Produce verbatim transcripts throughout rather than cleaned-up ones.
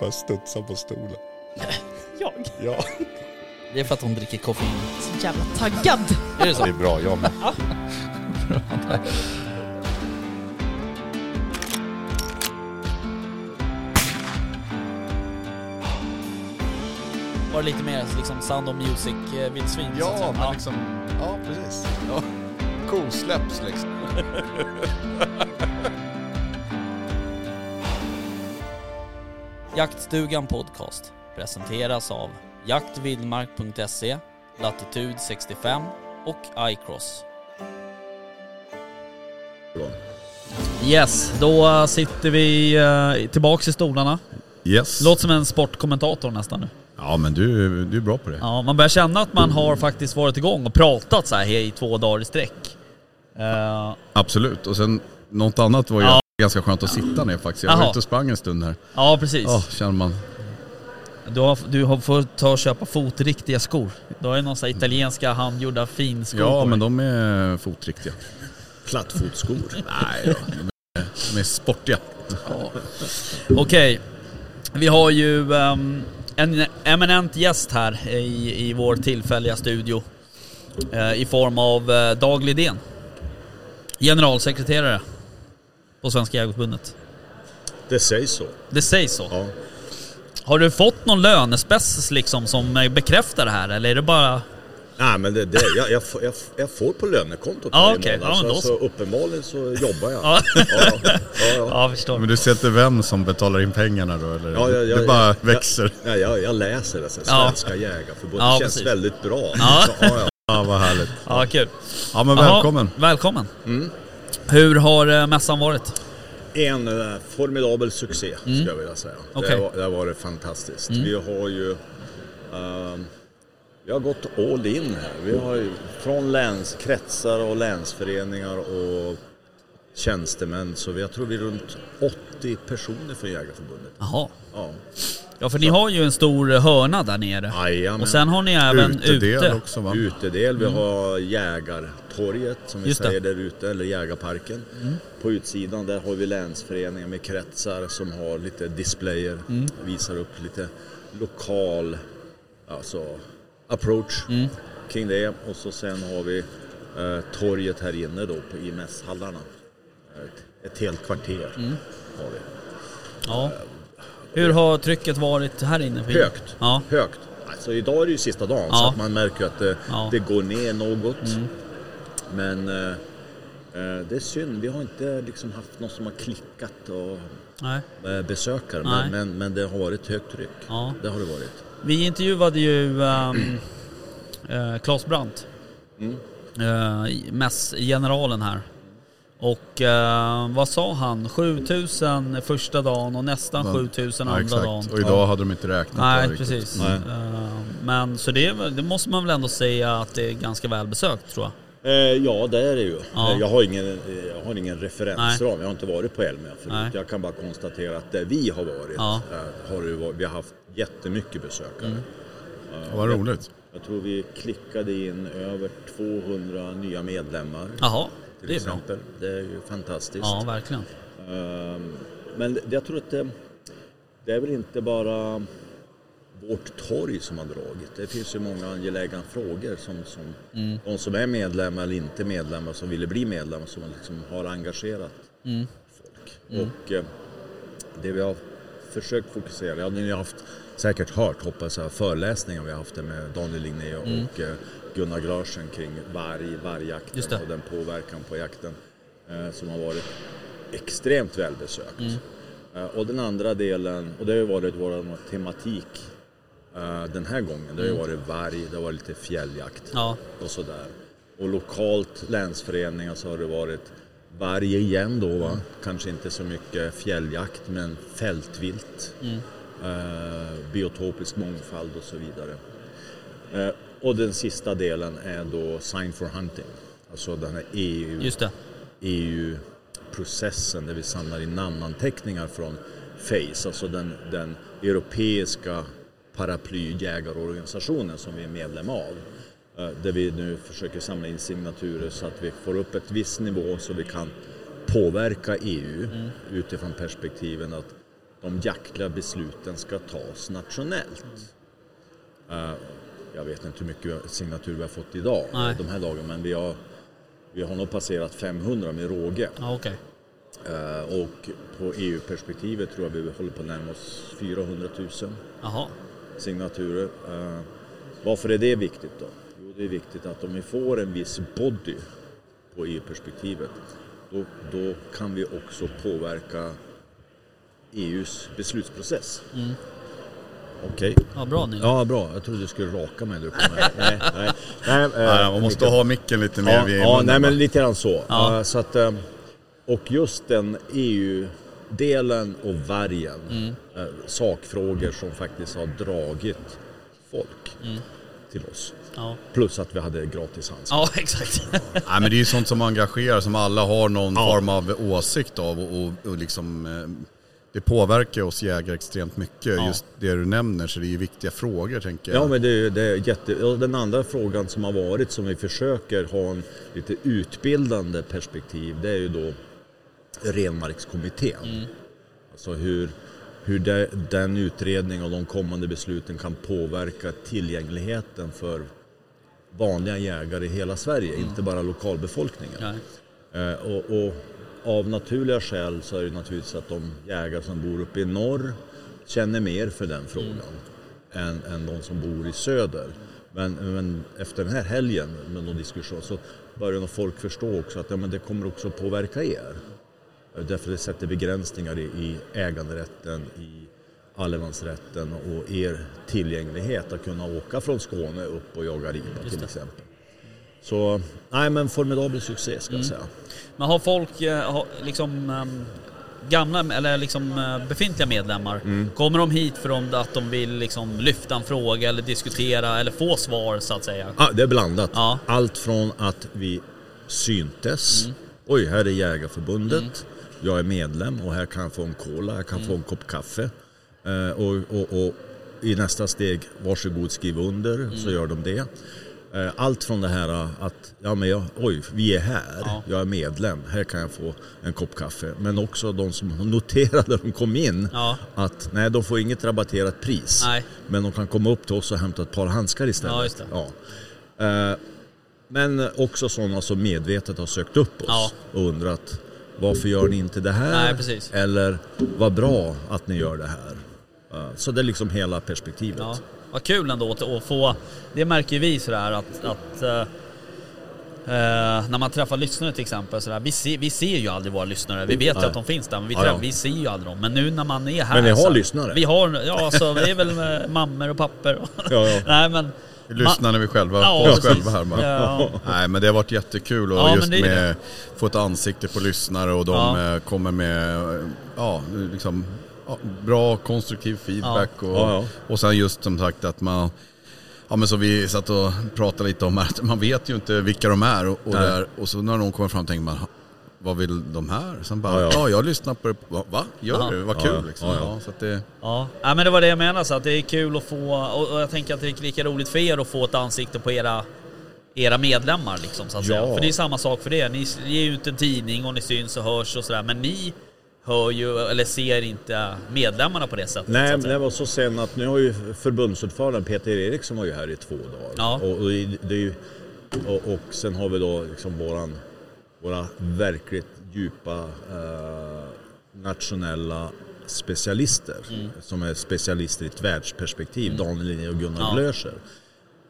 Bara studsa på stolen. Jag? Ja. Det är för att hon dricker koffein. Så jävla taggad. Är det så? Det är bra, jag med. Ja. Bra, tack. Var lite mer liksom Sound of Music vildsvin. Ja, så men ja. Liksom, ja precis. Ja. Cool släpps liksom. Jaktstugan podcast presenteras av jakt vildmark punkt se, Latitude sextiofem och iCross. Yes, då sitter vi tillbaks i stolarna. Yes. Låter som en sportkommentator nästan nu. Ja, men du, du är bra på det. Ja, man börjar känna att man har faktiskt varit igång och pratat så här i två dagar i sträck. Uh... Absolut, och sen något annat var ju ja. ganska skönt att sitta ner faktiskt. Jag Aha. var ute och sprang en stund här. Ja, precis. Ja, oh, känner man. Du har, du har fått ta och köpa fotriktiga skor. Då är det någon sån här italienska handgjorda finskor. Ja, men de är fotriktiga. Plattfotskor. Nej, ja, de, är, de är sportiga. Ja. Okej, okay. Vi har ju... Um, en eminent gäst här i, i vår tillfälliga studio eh, i form av eh, Dag Liden, generalsekreterare på Svenska Jägarförbundet. Det sägs så. Det sägs så. Ja. Har du fått någon lönespecial liksom som bekräftar det här, eller är det bara... Nej, men det, det, jag, jag, jag, jag får på lönekontot. Ja, okej. Okay. Ja, så alltså, uppenbarligen så jobbar jag. ja. Ja, ja, ja. Ja, förstår. Men du ser inte vem som betalar in pengarna då? Eller? Ja, ja, ja, det bara ja, växer. Ja, ja, jag läser det. Svenska ja. Jägarförbundet. Ja, det känns precis. Väldigt bra. Ja. Så, ja, ja. Ja, vad härligt. Ja, ja kul. Ja, men välkommen. Aha, välkommen. Mm. Hur har mässan varit? En uh, formidabel succé, mm. skulle jag vilja säga. Okay. Det, det var det fantastiskt. Mm. Vi har ju... Uh, Vi har gått all in här. Vi har ju från länskretsar och länsföreningar och tjänstemän. Så vi, jag tror vi är runt åttio personer från Jägarförbundet. Jaha. Ja, ja för så. Ni har ju en stor hörna där nere. Ajamän. Och sen har ni även utedel ute. Också, va? Utedel. Vi mm. har Jägartorget som vi Just säger det. Där ute, eller Jägarparken. Mm. På utsidan där har vi länsföreningar med kretsar som har lite displayer. Mm. Visar upp lite lokal... Alltså... approach mm. kring det, och så sen har vi eh, torget här inne då på I M S-hallarna. Ett, ett helt kvarter mm. har vi. Ja. Eh, Hur har trycket varit här inne? Högt. Ja. Högt. Alltså, idag är det ju sista dagen ja. så att man märker att det, ja. det går ner något. Mm. Men eh, eh, det är synd. Vi har inte liksom haft någon som har klickat och Nej. besökare. Nej. Men, men, men det har varit högt tryck. Ja. Det har det varit. Vi intervjuade ju um, uh, Claes Brandt, mm. uh, mässgeneralen här. Och uh, vad sa han? sju tusen första dagen och nästan sju tusen andra exakt. dagen. Och idag hade de inte räknat. Nej, det, precis. Nej. Uh, men så det, det måste man väl ändå säga att det är ganska väl besökt, tror jag. Ja, det är det ju. Ja. Jag har ingen, jag har ingen referensram. Nej. Jag har inte varit på Elmia förut. Nej. Jag kan bara konstatera att där vi har varit ja. har vi, vi har haft jättemycket besökare. Mm. Ja, vad roligt. Jag, jag tror vi klickade in över tvåhundra nya medlemmar. Jaha, det är exempel. Bra. Det är ju fantastiskt. Ja, verkligen. Men jag tror att det, det är väl inte bara vårt torg som har dragit. Det finns ju många angelägna frågor som, som mm. de som är medlemmar eller inte medlemmar, som ville bli medlemmar, som liksom har engagerat mm. folk. Mm. Och eh, det vi har försökt fokusera, ja, ni har haft, säkert hört, hoppas jag, föreläsningar vi har haft med Daniel Linné och, mm. och eh, Gunnar Glöersen kring varg, vargjakten och den påverkan på jakten eh, som har varit extremt välbesökt. Mm. Eh, och den andra delen, och det har ju varit vår tematik den här gången, det har ju varit varg, det har varit lite fjälljakt ja. och sådär. Och lokalt länsföreningar så har det varit varg igen då, va? Mm. Kanske inte så mycket fjälljakt, men fältvilt, mm. eh, biotopisk mångfald och så vidare. Eh, och den sista delen är då Sign for Hunting, alltså den här E U, Just det. E U-processen där vi samlar in namnanteckningar från FACE, alltså den, den europeiska paraplyjägarorganisationen som vi är medlem av, där vi nu försöker samla in signaturer så att vi får upp ett viss nivå så vi kan påverka E U mm. utifrån perspektiven att de jaktliga besluten ska tas nationellt. Uh, jag vet inte hur mycket signatur vi har fått idag, nej, de här dagarna, men vi har, vi har nog passerat femhundra med råge. Ah, okay. uh, och på E U-perspektivet tror jag vi håller på att närma oss fyrahundratusen Aha. signaturer. Uh, varför är det viktigt då? Jo, det är viktigt att om vi får en viss body på E U-perspektivet, då, då kan vi också påverka E U:s beslutsprocess. Mm. Okej. Okay. Ja, bra nu. Ja, bra. Jag trodde du skulle raka mig. Du kommer. nej, nej. nej äh, man måste lite... ha micken lite mer. Ja, vid ja nej, men lite grann så. Ja. Uh, så att, um, och just den E U-delen och vargen, mm. uh, sakfrågor som faktiskt har dragit folk mm. till oss. Ja. Plus att vi hade gratis handskar. Ja, exakt. Nej, men det är ju sånt som engagerar, som alla har någon ja. form av åsikt av och, och, och liksom... Uh, det påverkar oss jägare extremt mycket. Ja. Just det du nämner, så det är ju viktiga frågor, tänker jag. Ja, men det är, det är jätte... Den andra frågan som har varit, som vi försöker ha en lite utbildande perspektiv, det är ju då renmarkskommittén. Mm. Alltså hur, hur det, den utredning och de kommande besluten kan påverka tillgängligheten för vanliga jägare i hela Sverige, mm. inte bara lokalbefolkningen. Eh, och... och av naturliga skäl så är det naturligtvis att de jägare som bor uppe i norr känner mer för den frågan mm. än, än de som bor i söder. Men, men efter den här helgen med någon diskussion så börjar folk förstå också att ja, men det kommer också påverka er. Därför det sätter begränsningar i, i äganderätten, i allemansrätten och er tillgänglighet att kunna åka från Skåne upp och jaga ripa till exempel. Så, nej men formidabel succé ska jag säga. Mm. Men har folk har, liksom gamla eller liksom befintliga medlemmar mm. kommer de hit för de, att de vill liksom lyfta en fråga eller diskutera eller få svar så att säga? Ja, det är blandat. Ja. Allt från att vi syntes. Mm. Oj, här är Jägarförbundet. Mm. Jag är medlem och här kan jag få en cola, jag kan mm. få en kopp kaffe. Eh, och, och, och i nästa steg, varsågod skriv under, mm. så gör de det. Allt från det här att ja, men jag, oj, vi är här, ja. jag är medlem, här kan jag få en kopp kaffe. Men också de som noterade när de kom in ja. att nej, de får inget rabatterat pris. Nej. Men de kan komma upp till oss och hämta ett par handskar istället. Ja, just det. Ja. Eh, men också sådana som medvetet har sökt upp oss ja. och undrat varför gör ni inte det här? Nej, precis. Eller vad bra att ni gör det här. Eh, så det är liksom hela perspektivet. Ja. Vad kul ändå att få, det märker vi sådär att, att eh, när man träffar lyssnare till exempel sådär, vi, se, vi ser ju aldrig våra lyssnare, vi vet ju att de finns där men vi, träffar, ja, ja. vi ser ju aldrig dem, men nu när man är här. Men vi har så, lyssnare? Vi har, ja så det är väl mammor och papper och, ja, ja. nej men vi lyssnar när vi själva ja, oss själva här man. Ja. Nej, men det har varit jättekul och ja, just med det. Få ett ansikte på lyssnare och de ja. kommer med ja, liksom ja, bra konstruktiv feedback ja. och, ja, ja. och sen just som sagt att man ja men så vi satt och pratade lite om att man vet ju inte vilka de är och, och, där, och så när någon kommer fram tänker man vad vill de här? Sen bara, ja, ja. ja jag lyssnar på det, va? va? Gör ja. du? Vad kul ja, ja. liksom. Ja, ja. Ja, så att det... Ja. ja, men det var det jag menade, så att det är kul att få, och jag tänker att det är lika roligt för er att få ett ansikte på era era medlemmar liksom, så att ja. säga. För det är samma sak för det, ni ger ju inte en tidning och ni syns och hörs och sådär, men ni hör ju, eller ser inte medlemmarna på det sättet. Nej, så men det var så sen att nu har ju förbundsordföranden Peter Eriksson var ju här i två dagar. Ja. Och, och, det är ju, och, och sen har vi då liksom våran, våra verkligt djupa eh, nationella specialister mm. som är specialister i ett världsperspektiv, mm. Daniel Linné och Gunnar Glöersen.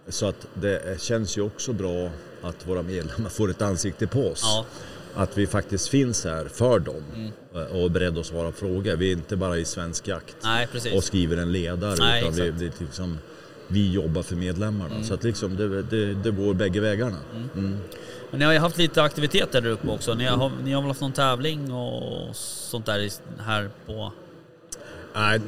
Ja. Så att det känns ju också bra att våra medlemmar får ett ansikte på oss. Ja. Att vi faktiskt finns här för dem mm. och är beredda att svara frågor. Vi är inte bara i svensk jakt Nej, och skriver en ledare. Nej, utan vi, det, liksom, vi jobbar för medlemmarna. Mm. Så att liksom, det, det, det går bägge vägarna. Mm. Mm. Men ni har ju haft lite aktiviteter där uppe också. Ni har, ni har väl haft någon tävling och sånt där här på... Nej,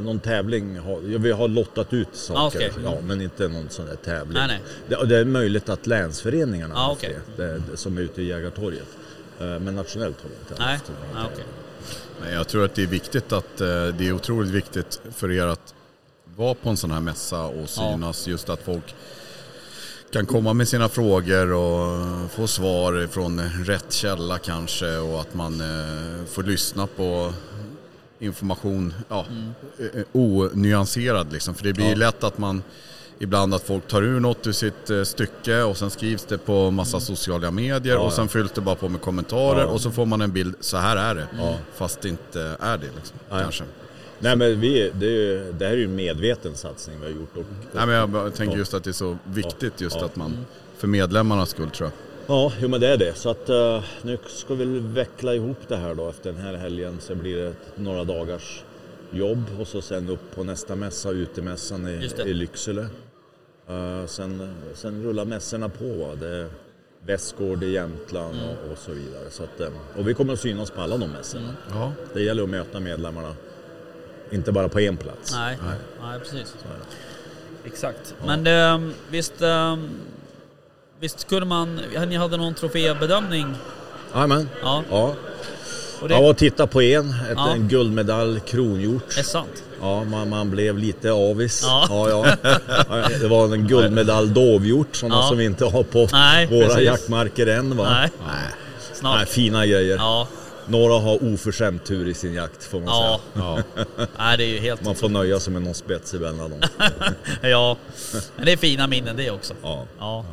någon tävling. Vi har lottat ut saker, ah, okay. ja, men inte någon sån där tävling. Nej, nej. Det, det är möjligt att länsföreningarna ah, har okay. det, det, som är ute i Jägartorget. Men nationellt har vi inte nej. haft det. Ah, okay. Nej, jag tror att det är viktigt att det är otroligt viktigt för er att vara på en sån här mässa och synas. Ah. Just att folk kan komma med sina frågor och få svar från rätt källa kanske och att man får lyssna på information ja, mm. onyanserad. Liksom. För det blir ja. lätt att man ibland att folk tar ur något ur sitt stycke och sen skrivs det på massa sociala medier ja, och sen fylls det bara på med kommentarer ja. och så får man en bild, så här är det. Ja. Fast det inte är det liksom, ja. kanske. Nej, men vi, det, är ju, det här är ju en medveten satsning vi har gjort. Och, och, Nej, men jag bara tänker just att det är så viktigt just ja. att man, för medlemmarnas skull tror jag. Ja, jo, men det är det. Så att, uh, nu ska vi veckla ihop det här då efter den här helgen. Så blir det några dagars jobb och så sen upp på nästa mässa, utemässan i, i Lycksele. Uh, sen, sen rullar mässorna på. Det är Västgård i Jämtland mm. och, och så vidare. Så att, um, och vi kommer att synas på alla de mässorna. Mm. Ja. Det gäller att möta medlemmarna. Inte bara på en plats. Nej, Nej. Nej precis. Exakt. Ja. Men det, visst... Um... Visst skulle man, ni hade någon trofébedömning? Amen. Ja. Ja. Och det... ja, titta på en, ett, ja. en guldmedalj kronhjort. Är sant? Ja, man, man blev lite avis. Ja. Ja, ja. Det var en guldmedalj dovhjort, sådana ja. som vi inte har på Nej, våra precis. jaktmarker än. Va? Nej. Nej. Nej, fina grejer. Ja. Några har oförskämt tur i sin jakt får man ja. säga. Ja. Nej, det är ju helt man får nöja sig med någon spets i bällan. Ja, men det är fina minnen det också. Ja, ja.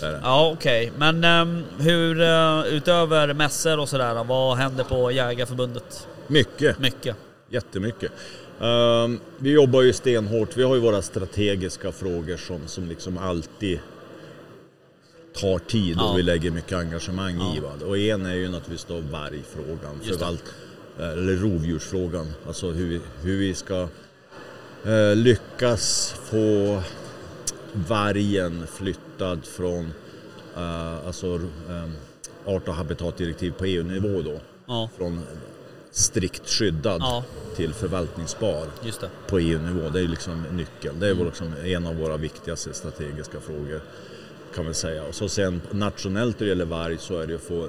ja. ja okej. Okay. Men um, hur, uh, utöver mässor och sådär, vad händer på Jägarförbundet? Mycket. Mycket. Jättemycket. Um, vi jobbar ju stenhårt. Vi har ju våra strategiska frågor som, som liksom alltid... tar tid och ja. vi lägger mycket engagemang ja. i. Va? Och en är ju naturligtvis då vargfrågan, förvalt, eller rovdjursfrågan. Alltså hur vi, hur vi ska eh, lyckas få vargen flyttad från eh, alltså, eh, art- och habitatdirektiv på E U-nivå då. Ja. Från strikt skyddad ja. till förvaltningsbar Just det. på E U-nivå. Det är liksom nyckeln. Det är liksom en av våra viktigaste strategiska frågor. Kan man säga. Och så sen nationellt när det gäller varg så är det att få,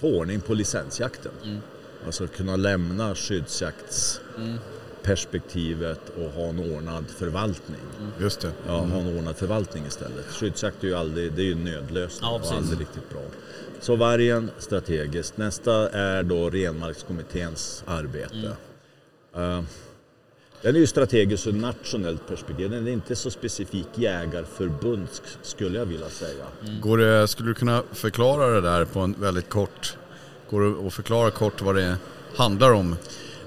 få ordning på licensjakten. Mm. Alltså kunna lämna skyddsjaktsperspektivet och ha en ordnad förvaltning. Mm. Just det. Ja, ha en ordnad förvaltning istället. Skyddsjakt är ju aldrig, det är ju nödlösning ja, och aldrig riktigt bra. Så vargen strategiskt. Nästa är då renmarkskommitténs arbete. Mm. Uh, Den är ju strategiskt och nationellt perspektiv. Den är inte så specifik jägarförbund skulle jag vilja säga. Mm. Går det, skulle du kunna förklara det där på en väldigt kort... Går det att förklara kort vad det handlar om?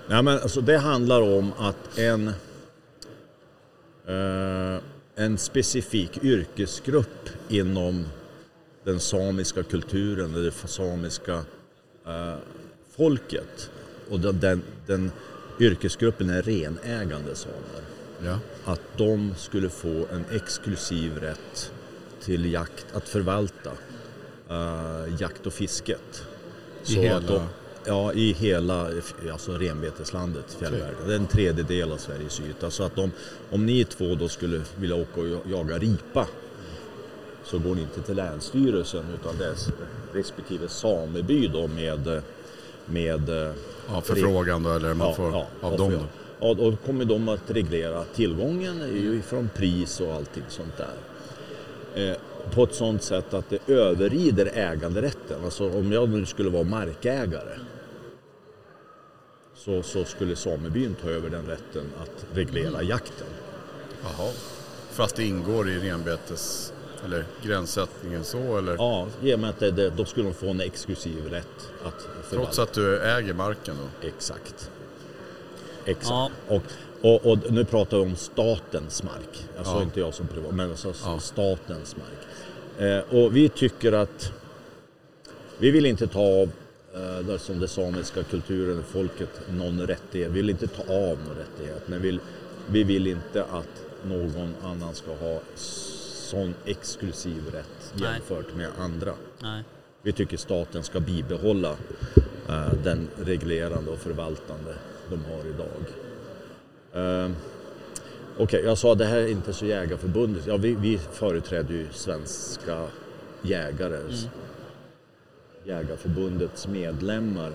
Nej, men alltså det handlar om att en, eh, en specifik yrkesgrupp inom den samiska kulturen eller det samiska eh, folket och den... den yrkesgruppen är renägande samer. Ja. Att de skulle få en exklusiv rätt till jakt, att förvalta uh, jakt och fisket. I Så hela? De, ja, i hela alltså renbeteslandet, fjällvärlden. Det är en tredjedel av Sveriges yta. Så att de, om ni två då skulle vilja åka och jaga ripa så går ni inte till länsstyrelsen utan det är respektive sameby då med... med ja, förfrågan då, eller man ja, får ja, av dem då? Ja, då kommer de att reglera tillgången mm. från pris och allting sånt där. Eh, på ett sånt sätt att det överrider äganderätten. Alltså om jag nu skulle vara markägare så, så skulle samebyn ta över den rätten att reglera mm. jakten. Jaha, fast det ingår i renbetes eller gränssättningen så eller? Ja, i och med att det, det, då skulle de få en exklusiv rätt att förvalta. Trots att du äger marken då? Exakt. Exakt. Ja. Och, och, och nu pratar vi om statens mark. Alltså ja. inte jag som privat, men alltså ja. statens mark. Eh, och vi tycker att vi vill inte ta av eh, som det samiska kulturen och folket någon rättighet. Vi vill inte ta av någon rättighet. Men vi vill, vi vill inte att någon annan ska ha sån exklusiv rätt jämfört Nej. med andra. Nej. Vi tycker staten ska bibehålla uh, den reglerande och förvaltande de har idag. Uh, Okej, okay, jag sa det här är inte så jägarförbundet. Ja, vi, vi företräder ju svenska jägare. Mm. Jägarförbundets medlemmar.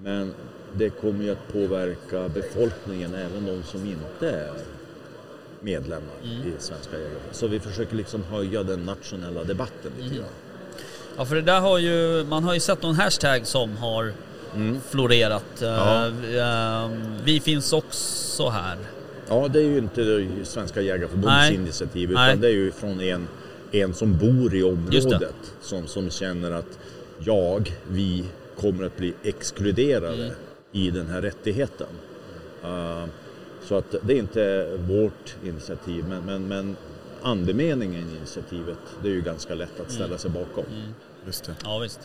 Men det kommer ju att påverka befolkningen, även de som inte är medlemmar mm. i Svenska Jägarförbundet. Så vi försöker liksom höja den nationella debatten lite mm. grann. Ja, för det där har ju man har ju sett någon hashtag som har mm. florerat. Ja. Vi finns också här. Ja, det är ju inte Svenska Jägarförbundets Nej. initiativ, utan Nej. det är ju från en, en som bor i området som, som känner att jag, vi kommer att bli exkluderade mm. i den här rättigheten. Uh, så att det är inte vårt initiativ, men, men, men andemeningen i initiativet, det är ju ganska lätt att ställa mm. sig bakom. Mm. Just det. Ja, visst.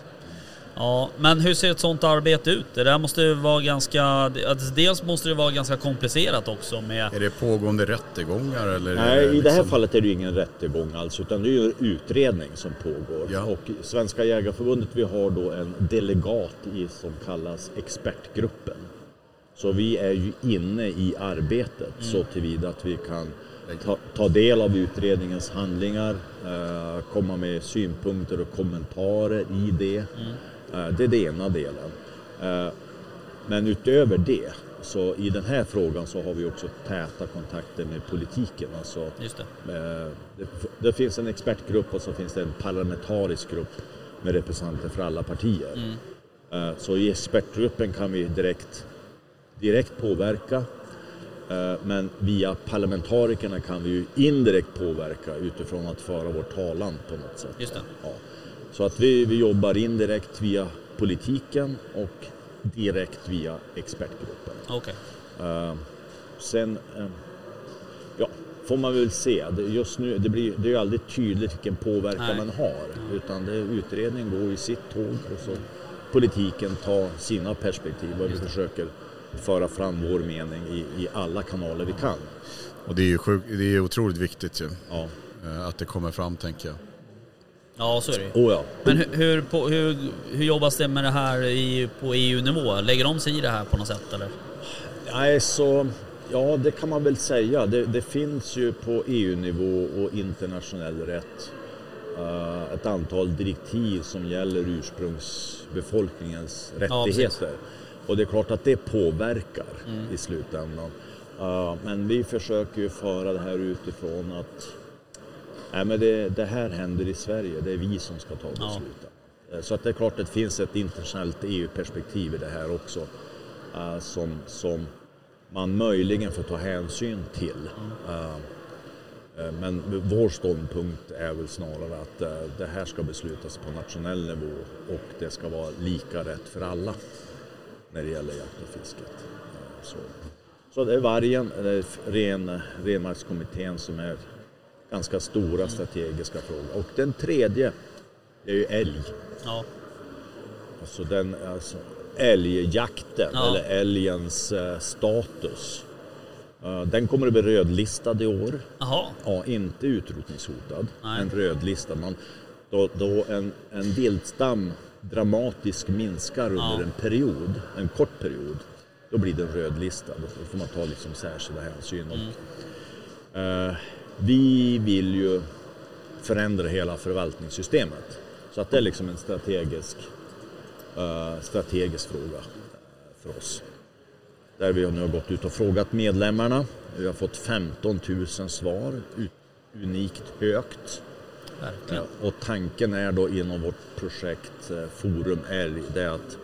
Ja, men hur ser ett sånt arbete ut? Det där måste ju vara ganska, dels måste det vara ganska komplicerat också med... Är det pågående rättegångar? Eller Nej, det liksom... i det här fallet är det ju ingen rättegång alls, utan det är ju en utredning som pågår. Ja. Och Svenska Jägarförbundet, vi har då en delegat i som kallas expertgruppen. Så vi är ju inne i arbetet mm. så tillvida att vi kan ta, ta del av utredningens handlingar, eh, komma med synpunkter och kommentarer i det. Mm. Det är den ena delen. Men utöver det, så i den här frågan så har vi också täta kontakter med politiken. Alltså, Just det. Det, det finns en expertgrupp och så finns det en parlamentarisk grupp med representanter för alla partier. Mm. Så i expertgruppen kan vi direkt, direkt påverka. Men via parlamentarikerna kan vi ju indirekt påverka utifrån att föra vår talan på något sätt. Just det. Ja. Så att vi, vi jobbar indirekt via politiken och direkt via expertgruppen. Okay. Uh, sen uh, ja, får man väl se. Det, just nu, det, blir, det är ju aldrig tydligt vilken påverkan Nej. man har. Utan det, utredningen går i sitt tåg och så politiken tar sina perspektiv och vi försöker föra fram vår mening i, i alla kanaler vi kan. Och det är ju sjuk, det är otroligt viktigt ju, ja. att det kommer fram, tänker jag. Ja, så är det. Oh, ja. Men hur, hur, på, hur, hur jobbas det med det här i, på E U-nivå? Lägger de sig i det här på något sätt? Eller? Nej, så, ja, det kan man väl säga. Det, det finns ju på E U-nivå och internationell rätt uh, ett antal direktiv som gäller ursprungsbefolkningens rättigheter. Ja, och det är klart att det påverkar mm. i slutändan. Uh, men vi försöker ju föra det här utifrån att Nej, men det, det här händer i Sverige. Det är vi som ska ta besluten. Ja. Så att det är klart att det finns ett internationellt E U-perspektiv i det här också. Uh, som, som man möjligen får ta hänsyn till. Uh, uh, men vår ståndpunkt är väl snarare att uh, det här ska beslutas på nationell nivå. Och det ska vara lika rätt för alla när det gäller jakt och fisket. Uh, så. så det är vargen, det är ren, renmarkskommittén som är... ganska stora strategiska mm. frågor. Och den tredje är ju älg. Ja. Alltså den alltså, älgjakten ja. eller älgens eh, status. Uh, den kommer att bli rödlistad i år. Aha. Ja, inte utrotningshotad. Nej. En rödlistad. Man, då då en, en vildstam dramatiskt minskar under ja. en period, en kort period. Då blir den rödlistad. Då får man ta liksom särskilda hänsyn. Mm. Uh, Vi vill ju förändra hela förvaltningssystemet. Så att det är liksom en strategisk, uh, strategisk fråga för oss. Där vi nu har gått ut och frågat medlemmarna. Vi har fått femton tusen svar. Unikt högt. Uh, och tanken är då inom vårt projekt uh, Forum Älg. Det är att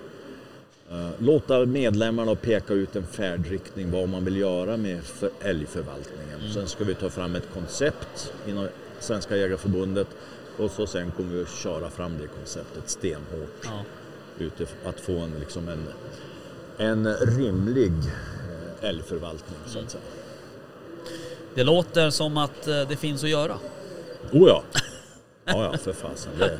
uh, låta medlemmarna peka ut en färdriktning. Vad man vill göra med för älgförvaltning. Mm. Sen ska vi ta fram ett koncept inom Svenska Jägarförbundet och så sen kommer vi att köra fram det konceptet stenhårt ja. utif- att få en, liksom en, en rimlig älgförvaltning mm. så att säga. Det låter som att det finns att göra. Oh ja, ja, ja för fasen. Det,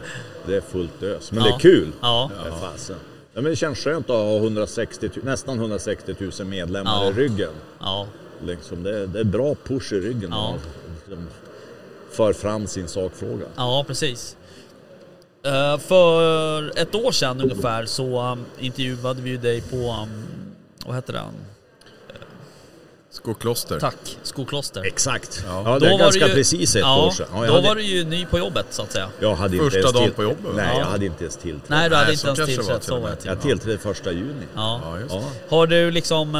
det är fullt ös. Men ja. det är kul. Ja. För fasen. Ja, men det känns skönt att ha hundrasextio, nästan hundrasextio tusen medlemmar ja. i ryggen. Ja. Liksom det, det är bra push i ryggen ja. liksom för fram sin sakfråga. Ja, precis. För ett år sedan ungefär så intervjuade vi dig på, vad heter det? Skokloster. Tack, Skokloster. Exakt. Ja, ja det är ganska ju, precis ett ja, år sedan. Ja, då hade, var du ju ny på jobbet så att säga. Jag hade första inte dagen till, på jobbet? Nej, ja. jag hade inte ens tillträtt. Nej, du hade nej, inte ens tillträtt. Till jag jag tillträdde första juni. Ja. Ja, just. Ja. Har du liksom,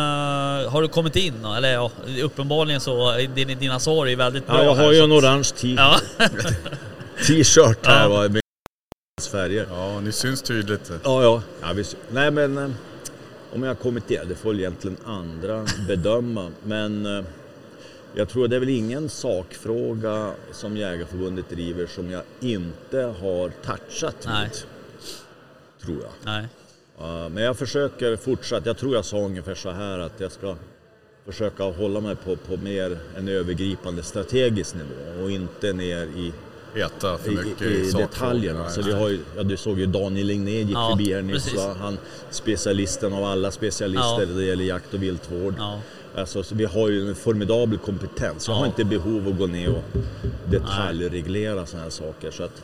har du kommit in? Eller ja, uppenbarligen så, din, dina sår är väldigt bra. Ja, jag har här, ju en orange t- ja. t-shirt här ja. med färger. Ja, ni syns tydligt. Ja, ja. ja vi, nej men... om jag har kommitté, det får egentligen andra bedöma. Men jag tror det är väl ingen sakfråga som Jägarförbundet driver som jag inte har touchat med. Nej. Tror jag. Nej. Men jag försöker fortsatt, jag tror jag sa ungefär så här att jag ska försöka hålla mig på, på mer en övergripande strategisk nivå och inte ner i, Eta för mycket i, i, i detaljerna. Alltså, vi har ju, ja, du såg ju Daniel Linné gick ja, förbi här nyss. Han specialisten av alla specialister ja. Det gäller jakt och viltvård. Ja. Alltså, så vi har ju en formidabel kompetens. Jag har inte behov att gå ner och detaljreglera sådana här saker. Så att,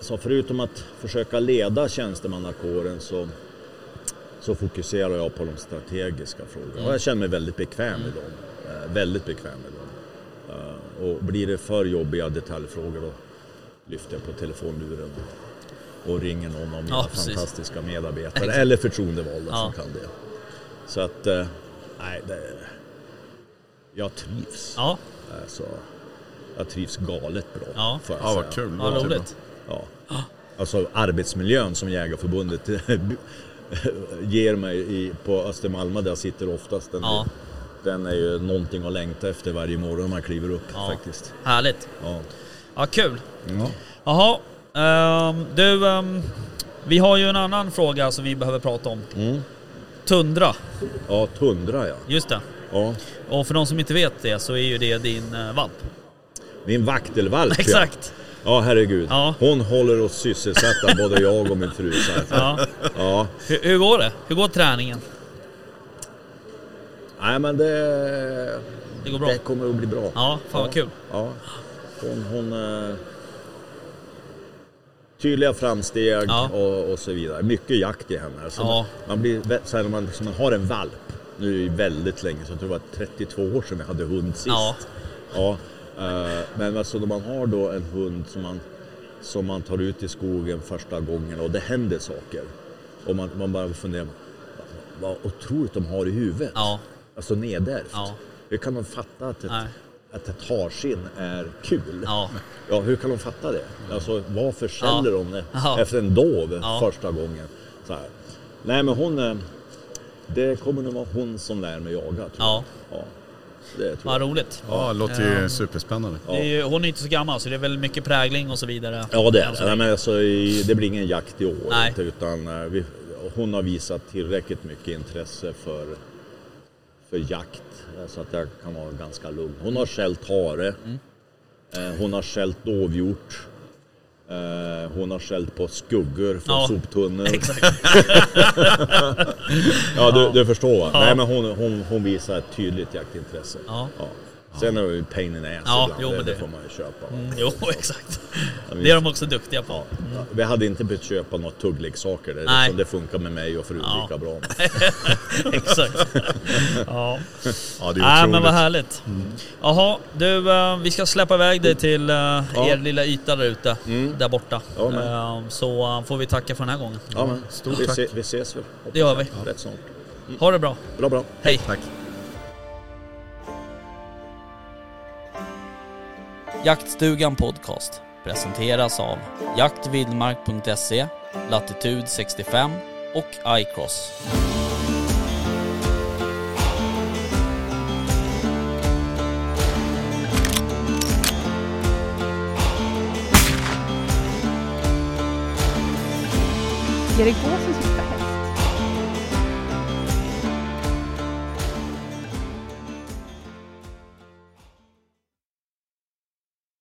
så förutom att försöka leda tjänstemannakåren så, så fokuserar jag på de strategiska frågorna. Mm. Och jag känner mig väldigt bekväm i dem. Eh, väldigt bekväm i dem. Eh, och blir det för jobbiga detaljfrågor då lyfter jag på telefonluren och ringer någon av mina ja, fantastiska medarbetare. Exakt. Eller förtroendevalda ja. Som kan det. Så att, eh, nej, det är, jag trivs. Ja. Alltså, jag trivs galet bra. Ja, för ja vad kul. Ja, roligt. Ja. Alltså arbetsmiljön som Jägarförbundet ger mig i, på Östermalm där jag sitter oftast. Den, ja. är, den är ju någonting att längta efter varje morgon man kliver upp ja. Faktiskt. Härligt. Ja, ja kul. Ja. Jaha. Um, du, um, vi har ju en annan fråga som vi behöver prata om. Mm. Tundra. Ja, Tundra ja. Just det. Ja. Och för de som inte vet det så är ju det din uh, valp. Min vaktelvalp. Exakt. Ja, ja herregud. Ja. Hon håller oss sysselsatta, både jag och min fru. Ja. Ja. Hur, hur går det? Hur går träningen? Nej, men det... Det går bra. Det kommer att bli bra. Ja, fan vad ja. Kul. Ja. Hon... hon äh, tydliga framsteg ja. och, och så vidare. Mycket jakt i henne. Så ja. Man blir så här, när man, man har en valp. Nu är det väldigt länge, så jag tror det var trettiotvå år sedan jag hade hund sist. Ja. Ja. Men alltså när man har då en hund som man, som man tar ut i skogen första gången och det händer saker och man, man bara funderar vad otroligt de har i huvudet ja. Alltså nedärvt ja. Hur kan de fatta att ett, att ett harskinn är kul ja. Ja, hur kan de fatta det alltså, varför säljer ja. De det ja. Efter en dov ja. Första gången så här. Nej men hon det kommer nog vara hon som lär mig jaga tror ja. Jag. Ja. Det var roligt. Ja, det låter ju um, superspännande. Det är ju, hon är inte så gammal så det är väl mycket prägling och så vidare. Ja, det är nej, men alltså, det blir ingen jakt i år. Nej. Utan vi, hon har visat tillräckligt mycket intresse för, för jakt så att jag kan vara ganska lugn. Hon har skällt hare. Mm. Eh, hon har skällt dovhjort. Hon har skällt på skuggor från ja, soptunnor. Exakt. ja, du, du förstår va? Ja. Nej, men hon, hon, hon visar ett tydligt jaktintresse. Ja. Ja. Sen är det ju pain in ass ja, ibland. Jo, det, det får man ju köpa. Mm, jo, exakt. Det är de också duktiga på. Mm. Ja, vi hade inte behövt köpa något tuggleksaker. Det, det funkar med mig och förut ja. Lika bra. exakt. ja. ja, det är otroligt. Äh, men vad härligt. Mm. Jaha, du, vi ska släppa iväg dig till er ja. Lilla yta där ute. Mm. Där borta. Ja, så får vi tacka för den här gången. Ja, men. Stort vi tack. Se, vi ses väl. Det gör vi. Ja. Rätt snart. Mm. Ha det bra. Bra, bra. Hej. Tack. Jaktstugan podcast presenteras av jakt vildmark punkt se, Latitude sextiofem och iCross. Erik Åsen sitter här.